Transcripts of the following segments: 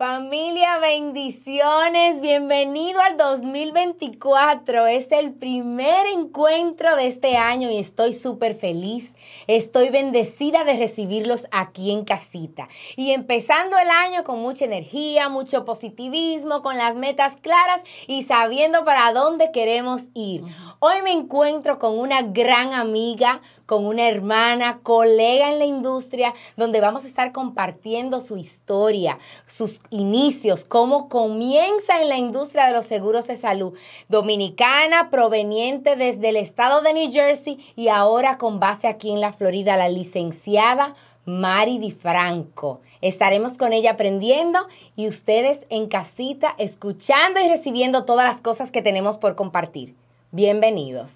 Familia, bendiciones, bienvenido al 2024, es el primer encuentro de este año y estoy súper feliz, estoy bendecida de recibirlos aquí en casita y empezando el año con mucha energía, mucho positivismo, con las metas claras y sabiendo para dónde queremos ir. Hoy me encuentro con una gran amiga, con una hermana, colega en la industria, donde vamos a estar compartiendo su historia, sus inicios, cómo comienza en la industria de los seguros de salud. Dominicana, proveniente desde el estado de New Jersey y ahora con base aquí en la Florida, la licenciada Mary DiFranco. Estaremos con ella aprendiendo y ustedes en casita escuchando y recibiendo todas las cosas que tenemos por compartir. Bienvenidos.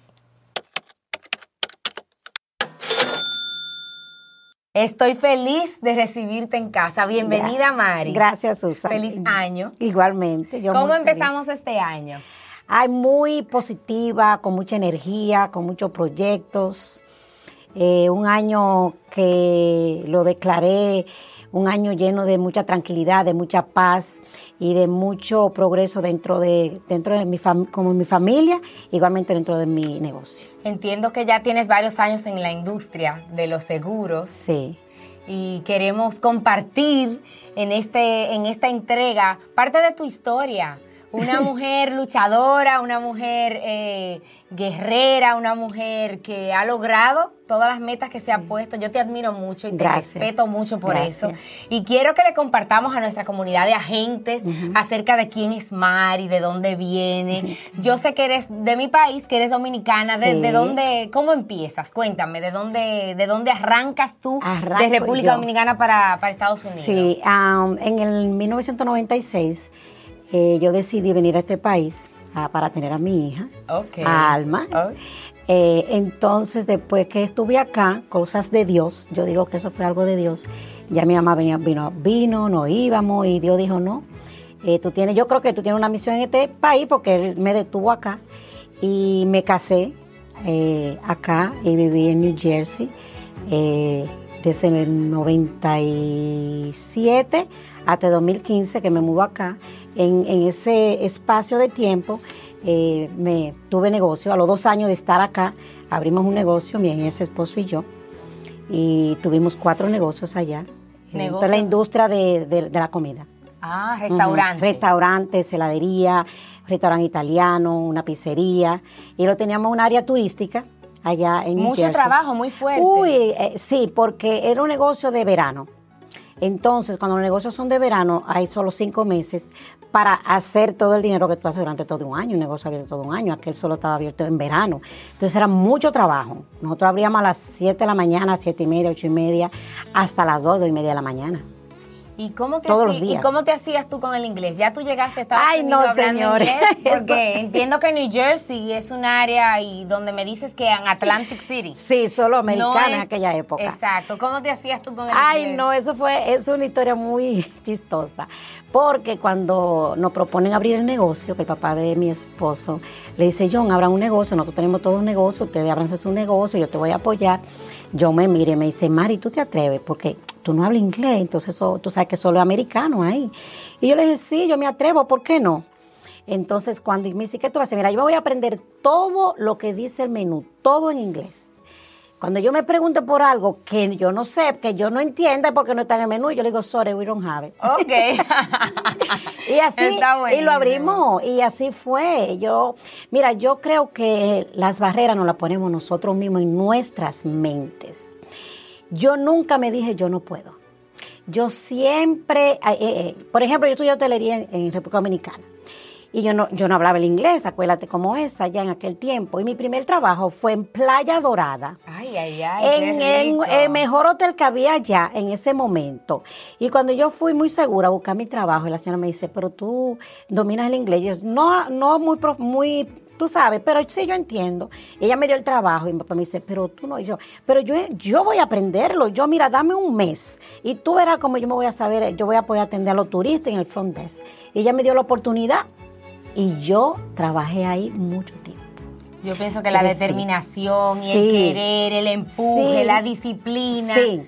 Estoy feliz de recibirte en casa. Bienvenida, Mari. Gracias, Susana. Feliz año. Igualmente. ¿Cómo empezamos este año? Ay, muy positiva, con mucha energía, con muchos proyectos. Un año que lo declaré, un año lleno de mucha tranquilidad, de mucha paz y de mucho progreso dentro de mi familia, igualmente dentro de mi negocio. Entiendo que ya tienes varios años en la industria de los seguros. Sí. Y queremos compartir en esta entrega parte de tu historia. Una mujer luchadora, una mujer guerrera, una mujer que ha logrado todas las metas que se ha puesto. Yo te admiro mucho y te respeto mucho por eso. Y quiero que le compartamos a nuestra comunidad de agentes acerca de quién es Mari, de dónde viene. Yo sé que eres de mi país, que eres dominicana. Sí. ¿De dónde? ¿Cómo empiezas? Cuéntame, ¿de dónde arrancas tú de República Dominicana para Estados Unidos? Sí, en el 1996... yo decidí venir a este país para tener a mi hija, a Alma. Entonces, después que estuve acá, cosas de Dios, yo digo que eso fue algo de Dios. Ya mi mamá vino, no íbamos, y Dios dijo, no, yo creo que tú tienes una misión en este país, porque él me detuvo acá, y me casé acá, y viví en New Jersey desde el 97 hasta 2015, que me mudó acá. En ese espacio de tiempo me tuve negocio. A los 2 años de estar acá abrimos un negocio, mi ex esposo y yo, y tuvimos 4 negocios allá. ¿Negocio? En la industria de la comida. Ah, restaurantes. Restaurantes, heladería, restaurante italiano, una pizzería, y lo teníamos en un área turística allá en New Jersey. Mucho trabajo, muy fuerte. Sí, porque era un negocio de verano. Entonces, cuando los negocios son de verano, hay solo 5 meses para hacer todo el dinero que tú haces durante todo un año. Un negocio abierto todo un año, aquel solo estaba abierto en verano. Entonces, era mucho trabajo. Nosotros abríamos a las 7 de la mañana, 7 y media, 8 y media, hasta las 2 y media de la mañana. ¿Y cómo te hacías tú con el inglés? ¿Ya tú llegaste a Estados Unidos hablando inglés? Porque entiendo que New Jersey es un área y donde me dices que en Atlantic City. Sí, solo americana en aquella época. Exacto. ¿Cómo te hacías tú con el inglés? Ay, no, es una historia muy chistosa. Porque cuando nos proponen abrir el negocio, que el papá de mi esposo le dice, John, abran un negocio, nosotros tenemos todos un negocio, ustedes abranse su negocio, yo te voy a apoyar. Yo me miré y me dice, Mari, ¿tú te atreves? Porque tú no hablas inglés, entonces tú sabes que solo es americano ahí. Y yo le dije, sí, yo me atrevo, ¿por qué no? Entonces, cuando me dice, ¿qué tú vas a hacer? Mira, yo me voy a aprender todo lo que dice el menú, todo en inglés. Cuando yo me pregunto por algo que yo no sé, que yo no entienda porque no está en el menú, yo le digo, sorry, we don't have it. Okay. Y así, y lo abrimos, y así fue. Yo creo que las barreras nos las ponemos nosotros mismos en nuestras mentes. Yo nunca me dije, yo no puedo. Yo siempre, por ejemplo, yo estudié hotelería en República Dominicana. Y yo no hablaba el inglés, acuérdate cómo es, allá en aquel tiempo. Y mi primer trabajo fue en Playa Dorada. Ay, ay, ay. En el mejor hotel que había allá en ese momento. Y cuando yo fui muy segura a buscar mi trabajo, y la señora me dice, pero tú dominas el inglés. Y yo, no muy, tú sabes, pero sí yo entiendo. Y ella me dio el trabajo y mi papá me dice, pero tú no. Y yo, pero yo voy a aprenderlo. Yo, mira, dame un mes. Y tú verás cómo yo me voy a saber, yo voy a poder atender a los turistas en el front desk. Y ella me dio la oportunidad. Y yo trabajé ahí mucho tiempo. Yo pienso que la determinación, y el querer, el empuje, la disciplina. Sí,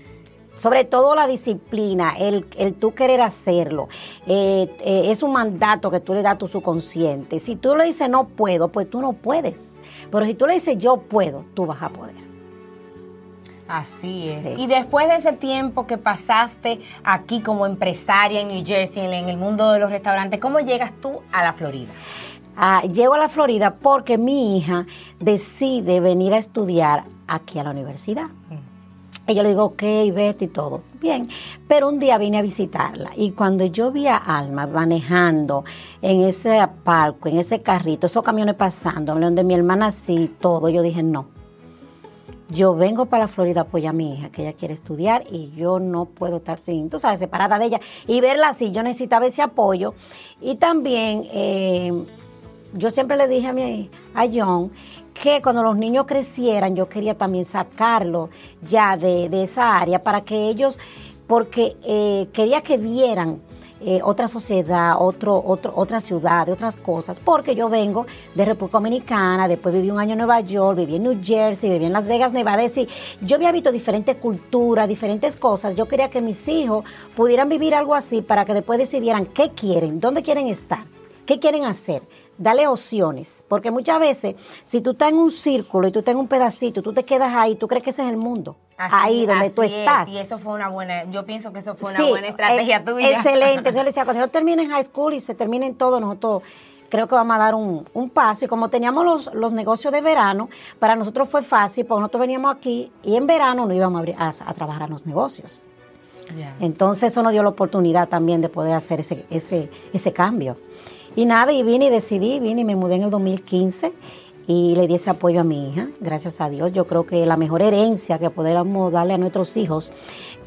Sobre todo la disciplina, el tú querer hacerlo, es un mandato que tú le das a tu subconsciente. Si tú le dices no puedo, pues tú no puedes. Pero si tú le dices yo puedo, tú vas a poder. Así es. Sí. Y después de ese tiempo que pasaste aquí como empresaria en New Jersey, en el mundo de los restaurantes, ¿cómo llegas tú a la Florida? Llego a la Florida porque mi hija decide venir a estudiar aquí a la universidad. Y yo le digo, ok, vete y todo, bien. Pero un día vine a visitarla y cuando yo vi a Alma manejando en ese aparco, en ese carrito, esos camiones pasando, donde mi hermana sí, todo, yo dije, no. Yo vengo para la Florida a apoyar a mi hija, que ella quiere estudiar y yo no puedo estar sin, tú sabes, separada de ella. Y verla así, yo necesitaba ese apoyo. Y también yo siempre le dije a John que cuando los niños crecieran, yo quería también sacarlos ya de esa área para que ellos, porque quería que vieran otra sociedad, otra ciudad, otras cosas, porque yo vengo de República Dominicana, después viví un año en Nueva York, viví en New Jersey, viví en Las Vegas, Nevada, es decir, yo había visto diferentes culturas, diferentes cosas, yo quería que mis hijos pudieran vivir algo así para que después decidieran qué quieren, dónde quieren estar, qué quieren hacer. Dale opciones, porque muchas veces si tú estás en un círculo y tú estás en un pedacito, tú te quedas ahí, tú crees que ese es el mundo, así, ahí donde tú estás. Y eso fue una buena, yo pienso que eso fue una buena estrategia tuya. Excelente, yo le decía, cuando yo termine en high school y se termine en todo, nosotros creo que vamos a dar un paso. Y como teníamos los negocios de verano, para nosotros fue fácil, porque nosotros veníamos aquí y en verano no íbamos a trabajar a los negocios. Yeah. Entonces eso nos dio la oportunidad también de poder hacer ese cambio. Y nada, y decidí, y me mudé en el 2015 y le di ese apoyo a mi hija, gracias a Dios. Yo creo que la mejor herencia que podamos darle a nuestros hijos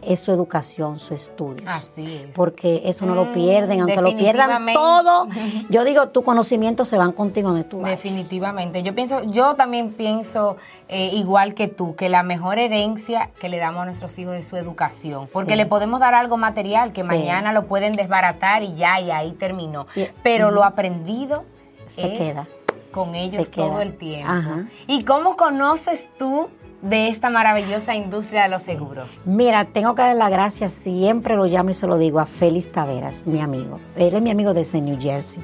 es su educación, su estudio. Así es. Porque eso no lo pierden, aunque lo pierdan todo. Yo digo, tus conocimientos se van contigo donde tú vas. Definitivamente. Yo también pienso igual que tú, que la mejor herencia que le damos a nuestros hijos es su educación. Porque le podemos dar algo material que mañana lo pueden desbaratar y ahí terminó. Pero lo aprendido se queda. Con ellos todo el tiempo. Ajá. ¿Y cómo conoces tú de esta maravillosa industria de los seguros? Mira, tengo que dar las gracias, siempre lo llamo y se lo digo a Félix Taveras, mi amigo. Él es mi amigo desde New Jersey.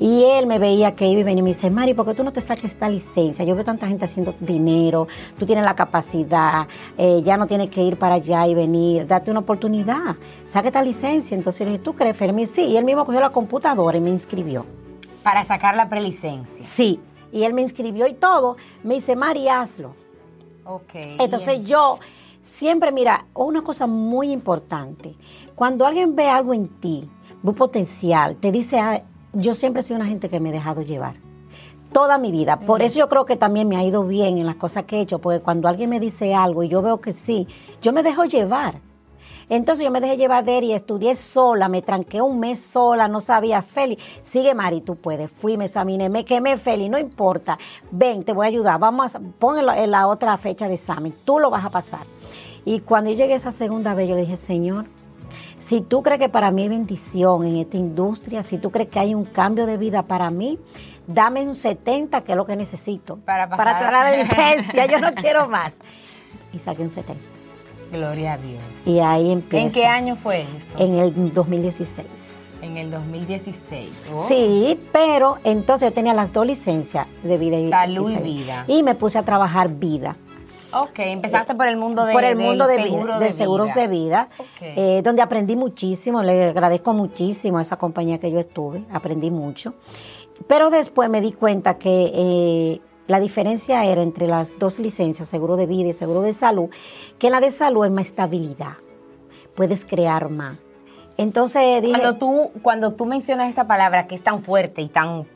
Y él me veía que iba y venía y me dice, Mari, ¿por qué tú no te sacas esta licencia? Yo veo tanta gente haciendo dinero, tú tienes la capacidad, ya no tienes que ir para allá y venir, date una oportunidad, saca esta licencia. Entonces yo le dije, ¿tú crees, Fermín? Sí, y él mismo cogió la computadora y me inscribió. Para sacar la prelicencia. Sí, y él me inscribió y todo. Me dice, Mari, hazlo. Okay. Entonces yo siempre, mira, una cosa muy importante. Cuando alguien ve algo en ti, un potencial, te dice, yo siempre he sido una gente que me he dejado llevar. Toda mi vida. Por eso yo creo que también me ha ido bien en las cosas que he hecho. Porque cuando alguien me dice algo y yo veo que sí, yo me dejo llevar. Entonces yo me dejé llevar de él y estudié sola, me tranqué un mes sola, no sabía, Feli, sigue Mari, tú puedes, fui, me examiné, me quemé, Feli, no importa, ven, te voy a ayudar, vamos a ponerlo en la otra fecha de examen, tú lo vas a pasar. Y cuando yo llegué esa segunda vez, yo le dije, Señor, si tú crees que para mí hay bendición en esta industria, si tú crees que hay un cambio de vida para mí, dame un 70, que es lo que necesito, para toda la licencia, yo no quiero más. Y saqué un 70. Gloria a Dios. Y ahí empieza. ¿En qué año fue eso? En el 2016. En el 2016. Oh. Sí, pero entonces yo tenía las dos licencias de vida y salud. Salud y vida. Y me puse a trabajar vida. Ok, empezaste por el mundo de seguros de vida, okay. Donde aprendí muchísimo, le agradezco muchísimo a esa compañía que yo estuve, aprendí mucho. Pero después me di cuenta que la diferencia era entre las dos licencias, seguro de vida y seguro de salud, que la de salud es más estabilidad. Puedes crear más. Entonces dije... Cuando tú mencionas esa palabra que es tan fuerte y tan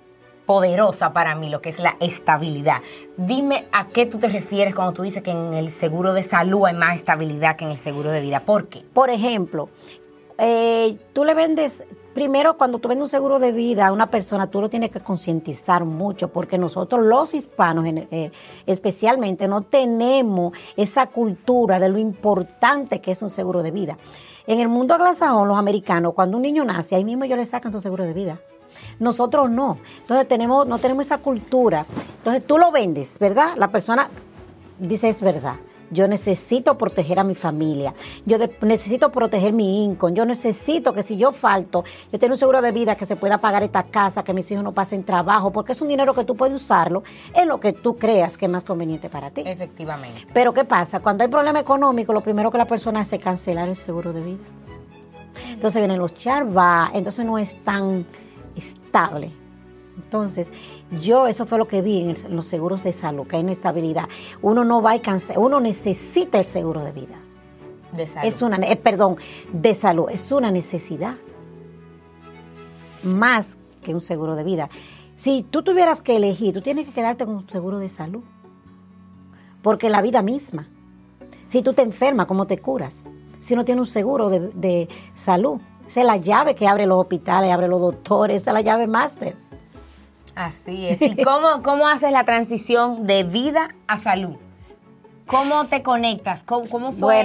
poderosa para mí, lo que es la estabilidad, dime a qué tú te refieres cuando tú dices que en el seguro de salud hay más estabilidad que en el seguro de vida. ¿Por qué? Por ejemplo, tú le vendes... Primero, cuando tú vendes un seguro de vida a una persona, tú lo tienes que concientizar mucho, porque nosotros los hispanos especialmente no tenemos esa cultura de lo importante que es un seguro de vida. En el mundo anglosajón, los americanos, cuando un niño nace, ahí mismo ellos le sacan su seguro de vida. Nosotros no. Entonces no tenemos esa cultura. Entonces tú lo vendes, ¿verdad? La persona dice, es verdad. yo necesito proteger a mi familia, yo necesito proteger mi income, yo necesito que si yo falto, yo tenga un seguro de vida que se pueda pagar esta casa, que mis hijos no pasen trabajo, porque es un dinero que tú puedes usarlo en lo que tú creas que es más conveniente para ti. Efectivamente. Pero ¿qué pasa? Cuando hay problema económico, lo primero que la persona hace es cancelar el seguro de vida. Entonces vienen los charba, entonces no es tan estable. Entonces, eso fue lo que vi en los seguros de salud, que hay inestabilidad. Uno no va a alcanzar, uno necesita el seguro de vida. De salud. De salud. Es una necesidad. Más que un seguro de vida. Si tú tuvieras que elegir, tú tienes que quedarte con un seguro de salud. Porque la vida misma. Si tú te enfermas, ¿cómo te curas? Si no tienes un seguro de salud. Esa es la llave que abre los hospitales, abre los doctores, esa es la llave máster. Así es. ¿Y cómo haces la transición de vida a salud? ¿Cómo te conectas? ¿Cómo fue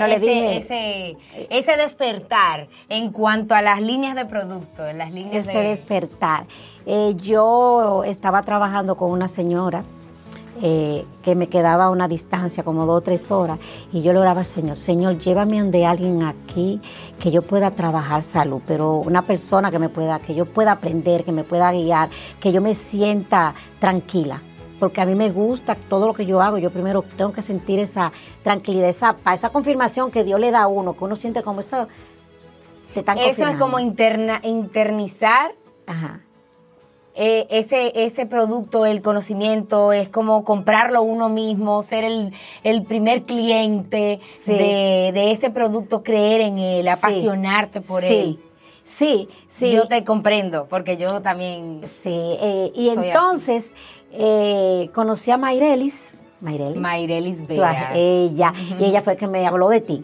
ese despertar en cuanto a las líneas de producto? Despertar. Yo estaba trabajando con una señora que me quedaba a una distancia, como 2 o 3 horas, y yo le oraba al Señor, llévame donde alguien aquí que yo pueda trabajar salud, pero una persona que yo pueda aprender, que me pueda guiar, que yo me sienta tranquila, porque a mí me gusta todo lo que yo hago, yo primero tengo que sentir esa tranquilidad, esa paz, esa confirmación que Dios le da a uno, que uno siente como eso, te están confirmando. Eso es como internizar. Ajá. Ese producto, el conocimiento, es como comprarlo uno mismo, ser el primer cliente de ese producto, creer en él, apasionarte por él. Sí. Yo te comprendo, porque yo también. Y entonces conocí a Mairelis Vera. Ella, uh-huh. Y ella fue que me habló de ti.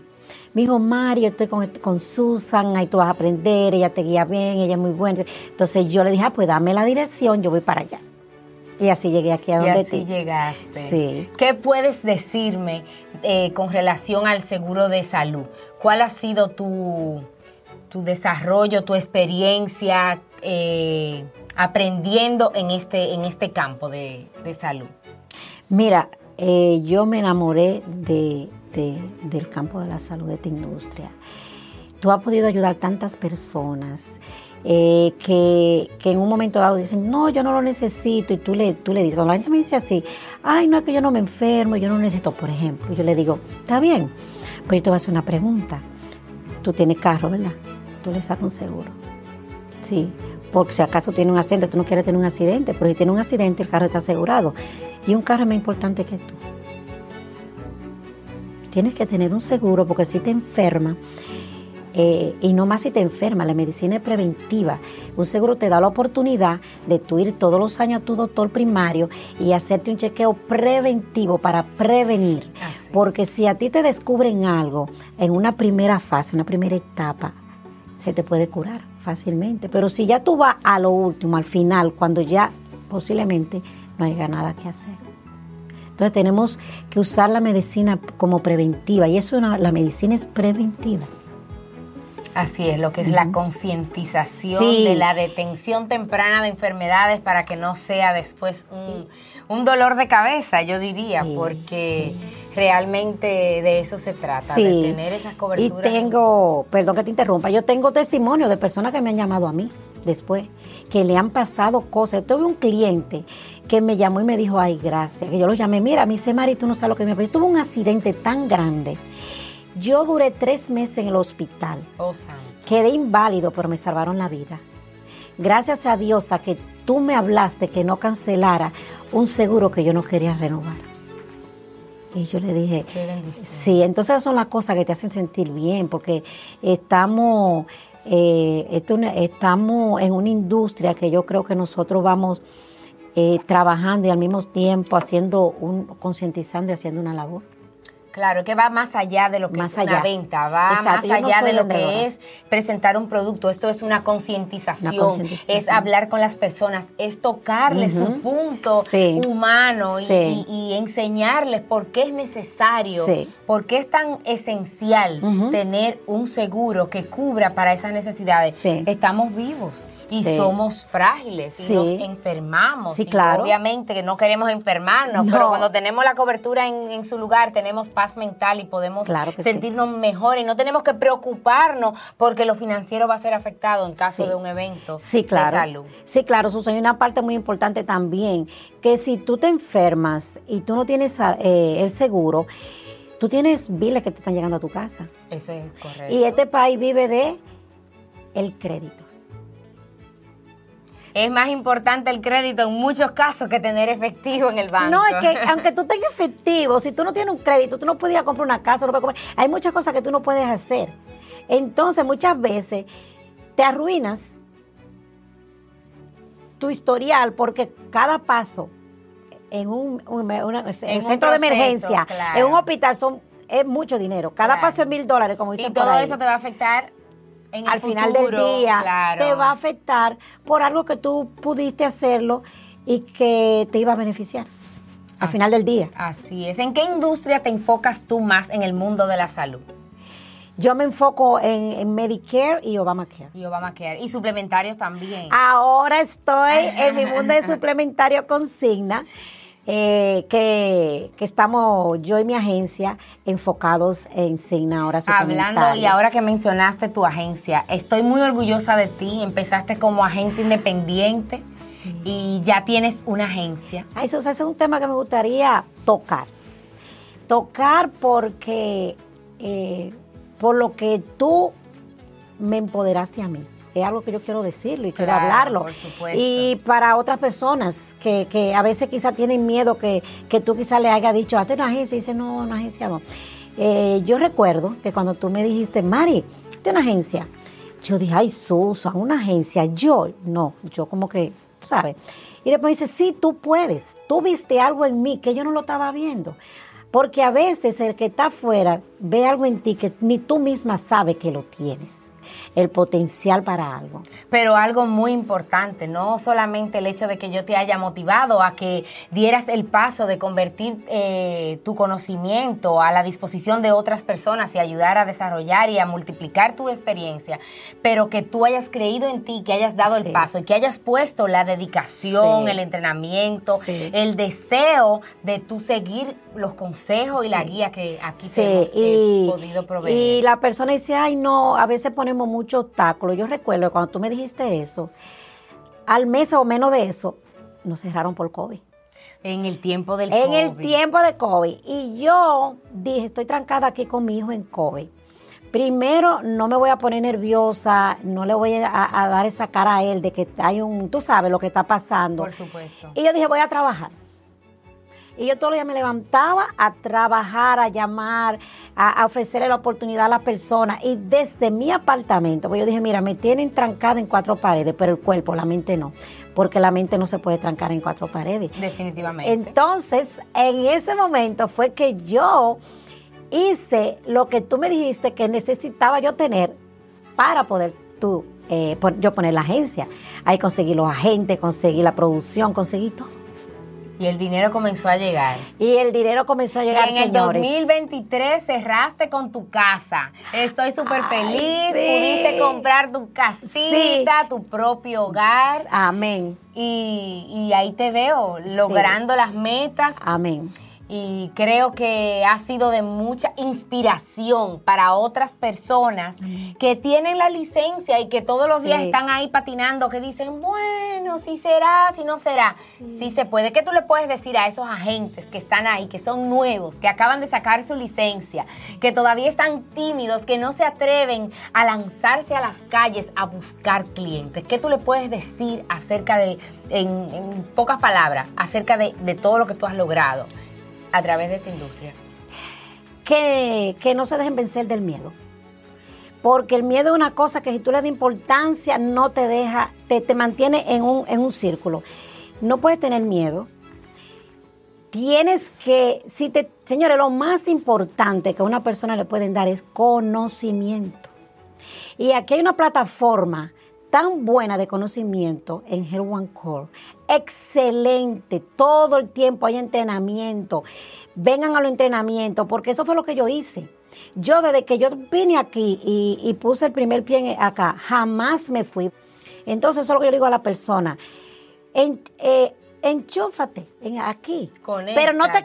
Me dijo, Mari, yo estoy con Susan, ahí tú vas a aprender, ella te guía bien, ella es muy buena. Entonces yo le dije, pues dame la dirección, yo voy para allá. Y así llegué aquí a donde ti. Y así llegaste. Sí. ¿Qué puedes decirme con relación al seguro de salud? ¿Cuál ha sido tu desarrollo, tu experiencia aprendiendo en este campo de salud? Mira, yo me enamoré del campo de la salud, de esta industria. Tú has podido ayudar tantas personas que en un momento dado dicen, no, yo no lo necesito, y tú le dices, cuando la gente me dice así, ay, no, es que yo no me enfermo, yo no necesito, por ejemplo, yo le digo, está bien, pero yo te voy a hacer una pregunta. Tú tienes carro, ¿verdad? Tú le sacas un seguro. Sí, porque si acaso tiene un accidente, tú no quieres tener un accidente, pero si tiene un accidente, el carro está asegurado. Y un carro es más importante que tú. Tienes que tener un seguro porque si te enferma, y no más si te enferma, la medicina es preventiva. Un seguro te da la oportunidad de tú ir todos los años a tu doctor primario y hacerte un chequeo preventivo para prevenir. Así. Porque si a ti te descubren algo en una primera fase, una primera etapa, se te puede curar fácilmente. Pero si ya tú vas a lo último, al final, cuando ya posiblemente no haya nada que hacer. Entonces tenemos que usar la medicina como preventiva, y eso la medicina es preventiva. Así es, lo que es la concientización de la detención temprana de enfermedades para que no sea después un dolor de cabeza, yo diría, porque realmente de eso se trata, de tener esas coberturas. Y perdón que te interrumpa, yo tengo testimonio de personas que me han llamado a mí después, que le han pasado cosas. Yo tuve un cliente que me llamó y me dijo, ay, gracias, que yo lo llamé, mira, me dice, Mari, tú no sabes lo que me pasó. Yo tuve un accidente tan grande, yo duré 3 meses en el hospital, quedé inválido, pero me salvaron la vida. Gracias a Dios a que tú me hablaste que no cancelara un seguro que yo no quería renovar. Y yo le dije, qué bendición. Sí, entonces son las cosas que te hacen sentir bien, porque estamos en una industria que yo creo que nosotros vamos trabajando y al mismo tiempo concientizando y haciendo una labor. Claro, que va más allá de lo que es una venta, va más allá de lo que es presentar un producto. Esto es una concientización, es hablar con las personas, es tocarles su punto humano y enseñarles por qué es necesario, por qué es tan esencial tener un seguro que cubra para esas necesidades. Estamos vivos. Y somos frágiles, y nos enfermamos. Sí, claro. Obviamente que no queremos enfermarnos, no. Pero cuando tenemos la cobertura en su lugar, tenemos paz mental y podemos sentirnos mejor. Y no tenemos que preocuparnos porque lo financiero va a ser afectado en caso de un evento de salud. Sí, claro, Susana. Hay una parte muy importante también, que si tú te enfermas y tú no tienes el seguro, tú tienes biles que te están llegando a tu casa. Eso es correcto. Y este país vive de el crédito. Es más importante el crédito en muchos casos que tener efectivo en el banco. No, es que aunque tú tengas efectivo, si tú no tienes un crédito, tú no puedes ir a comprar una casa, no puedes comprar. Hay muchas cosas que tú no puedes hacer. Entonces, muchas veces te arruinas tu historial porque cada paso en un centro de emergencia, en un hospital, es mucho dinero. Cada paso es $1,000, como dicen por ahí. Y todo eso te va a afectar en el futuro, al final del día, te va a afectar por algo que tú pudiste hacerlo y que te iba a beneficiar al final del día. Así es. ¿En qué industria te enfocas tú más en el mundo de la salud? Yo me enfoco en Medicare y Obamacare. Y Obamacare. Y suplementarios también. Ahora estoy en mi mundo de suplementario consigna, que estamos yo y mi agencia enfocados en Signa ahora suplementarios. Hablando, y ahora que mencionaste tu agencia, estoy muy orgullosa de ti. Empezaste como agente independiente y ya tienes una agencia. Ay, eso, o sea, es un tema que me gustaría tocar. Tocar porque por lo que tú me empoderaste a mí. Es algo que yo quiero decirlo y quiero hablarlo. Por supuesto. Y para otras personas que a veces quizás tienen miedo que tú quizás le hayas dicho, hazte una agencia, y dice, no, una agencia no. Yo recuerdo que cuando tú me dijiste, Mari, hazte una agencia. Yo dije, ay, Susan, una agencia. Yo como que, tú sabes. Y después dice, sí, tú puedes. Tú viste algo en mí que yo no lo estaba viendo. Porque a veces el que está afuera ve algo en ti que ni tú misma sabes que lo tienes, el potencial para algo. Pero algo muy importante, no solamente el hecho de que yo te haya motivado a que dieras el paso de convertir tu conocimiento a la disposición de otras personas y ayudar a desarrollar y a multiplicar tu experiencia, pero que tú hayas creído en ti, que hayas dado el paso y que hayas puesto la dedicación, el entrenamiento, el deseo de tú seguir los consejos y la guía que aquí te hemos podido proveer. Y la persona dice, ay no, a veces ponemos muchos obstáculos. Yo recuerdo que cuando tú me dijiste eso, al mes o menos de eso, nos cerraron por COVID. En el tiempo de COVID. Y yo dije, estoy trancada aquí con mi hijo en COVID. Primero, no me voy a poner nerviosa, no le voy a dar esa cara a él de que hay tú sabes lo que está pasando. Por supuesto. Y yo dije, voy a trabajar. Y yo todos los días me levantaba a trabajar, a llamar, a ofrecerle la oportunidad a las personas. Y desde mi apartamento, pues yo dije, mira, me tienen trancada en 4 paredes, pero el cuerpo, la mente no. Porque la mente no se puede trancar en 4 paredes. Definitivamente. Entonces, en ese momento fue que yo hice lo que tú me dijiste que necesitaba yo tener para poder yo poner la agencia. Ahí conseguí los agentes, conseguí la producción, conseguí todo. Y el dinero comenzó a llegar. Y en el 2023 cerraste con tu casa. Estoy súper feliz. Pudiste comprar tu casita, tu propio hogar. Amén. Y ahí te veo, logrando las metas. Amén. Y creo que ha sido de mucha inspiración para otras personas que tienen la licencia y que todos los días están ahí patinando, que dicen, bueno, sí será, sí no será. Sí se puede. ¿Qué tú le puedes decir a esos agentes que están ahí, que son nuevos, que acaban de sacar su licencia, que todavía están tímidos, que no se atreven a lanzarse a las calles a buscar clientes? ¿Qué tú le puedes decir acerca de, en pocas palabras, acerca de todo lo que tú has logrado a través de esta industria? Que no se dejen vencer del miedo. Porque el miedo es una cosa que si tú le das importancia no te deja, te mantiene en un círculo. No puedes tener miedo. Tienes que, señores, lo más importante que a una persona le pueden dar es conocimiento. Y aquí hay una plataforma tan buena de conocimiento en Hero One Core. Excelente, todo el tiempo hay entrenamiento. Vengan a los entrenamientos, porque eso fue lo que yo hice. Yo desde que yo vine aquí y puse el primer pie acá, jamás me fui. Entonces, eso es lo que yo digo a la persona. Enchúfate aquí. Conéctate.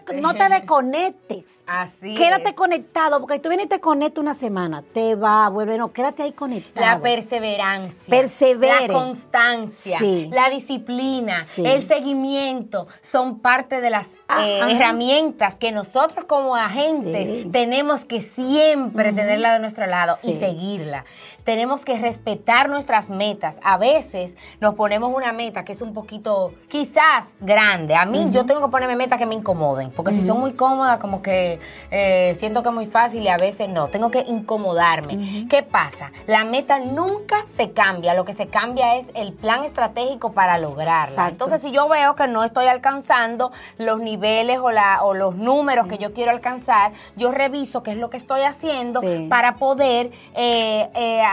Pero no te desconectes. Así quédate es. Conectado, porque tú vienes y te conectas una semana, te va, vuelve, no, quédate ahí conectado. La perseverancia. Persevere. La constancia. Sí. La disciplina. Sí. El seguimiento son parte de las herramientas que nosotros como agentes tenemos que siempre tenerla de nuestro lado y seguirla. Tenemos que respetar nuestras metas. A veces nos ponemos una meta que es un poquito, quizás, grande. A mí yo tengo que ponerme metas que me incomoden, porque si son muy cómodas, como que siento que es muy fácil y a veces no. Tengo que incomodarme. ¿Qué pasa? La meta nunca se cambia. Lo que se cambia es el plan estratégico para lograrla. Exacto. Entonces, si yo veo que no estoy alcanzando los niveles o los números que yo quiero alcanzar, yo reviso qué es lo que estoy haciendo para poder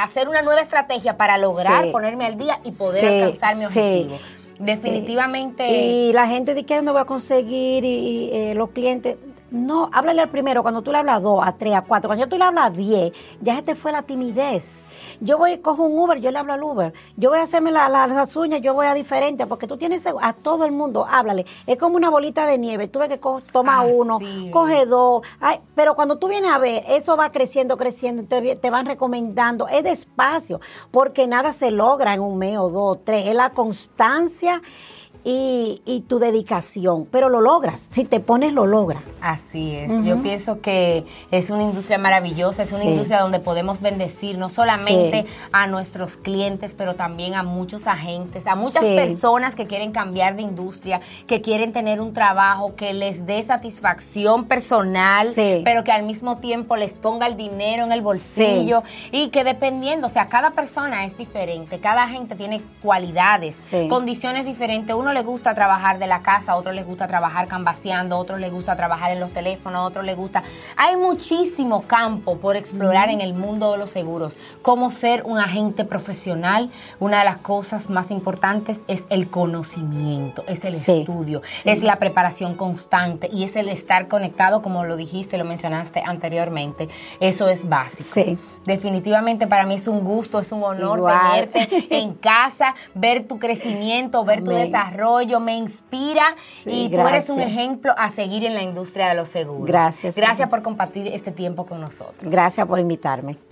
hacer una nueva estrategia para lograr ponerme al día y poder alcanzar mi objetivo. Definitivamente. Y la gente dice que no va a conseguir y los clientes... No, háblale al primero, cuando tú le hablas a 2, a 3, a 4, cuando tú le hablas a 10, ya se te fue la timidez. Yo voy, cojo un Uber, yo le hablo al Uber, yo voy a hacerme las uñas, yo voy a diferente, porque tú tienes a todo el mundo, háblale. Es como una bolita de nieve, tú ves que toma uno, coge 2, pero cuando tú vienes a ver, eso va creciendo, te van recomendando, es despacio, porque nada se logra en un mes o 2, 3, es la constancia. Y tu dedicación, pero lo logras, si te pones lo logras. Así es, yo pienso que es una industria maravillosa, es una industria donde podemos bendecir no solamente a nuestros clientes, pero también a muchos agentes, a muchas personas que quieren cambiar de industria, que quieren tener un trabajo que les dé satisfacción personal, pero que al mismo tiempo les ponga el dinero en el bolsillo y que dependiendo, o sea, cada persona es diferente, cada agente tiene cualidades, condiciones diferentes. Uno le gusta trabajar de la casa, otro les gusta trabajar cambaseando, otro les gusta trabajar en los teléfonos, otro les gusta... Hay muchísimo campo por explorar en el mundo de los seguros. Cómo ser un agente profesional, una de las cosas más importantes es el conocimiento, es el estudio, es la preparación constante y es el estar conectado, como lo dijiste, lo mencionaste anteriormente. Eso es básico. Sí. Definitivamente para mí es un gusto, es un honor tenerte en casa, ver tu crecimiento, ver tu desarrollo, me inspira y tú eres un ejemplo a seguir en la industria de los seguros. Gracias. Gracias por compartir este tiempo con nosotros. Gracias por invitarme.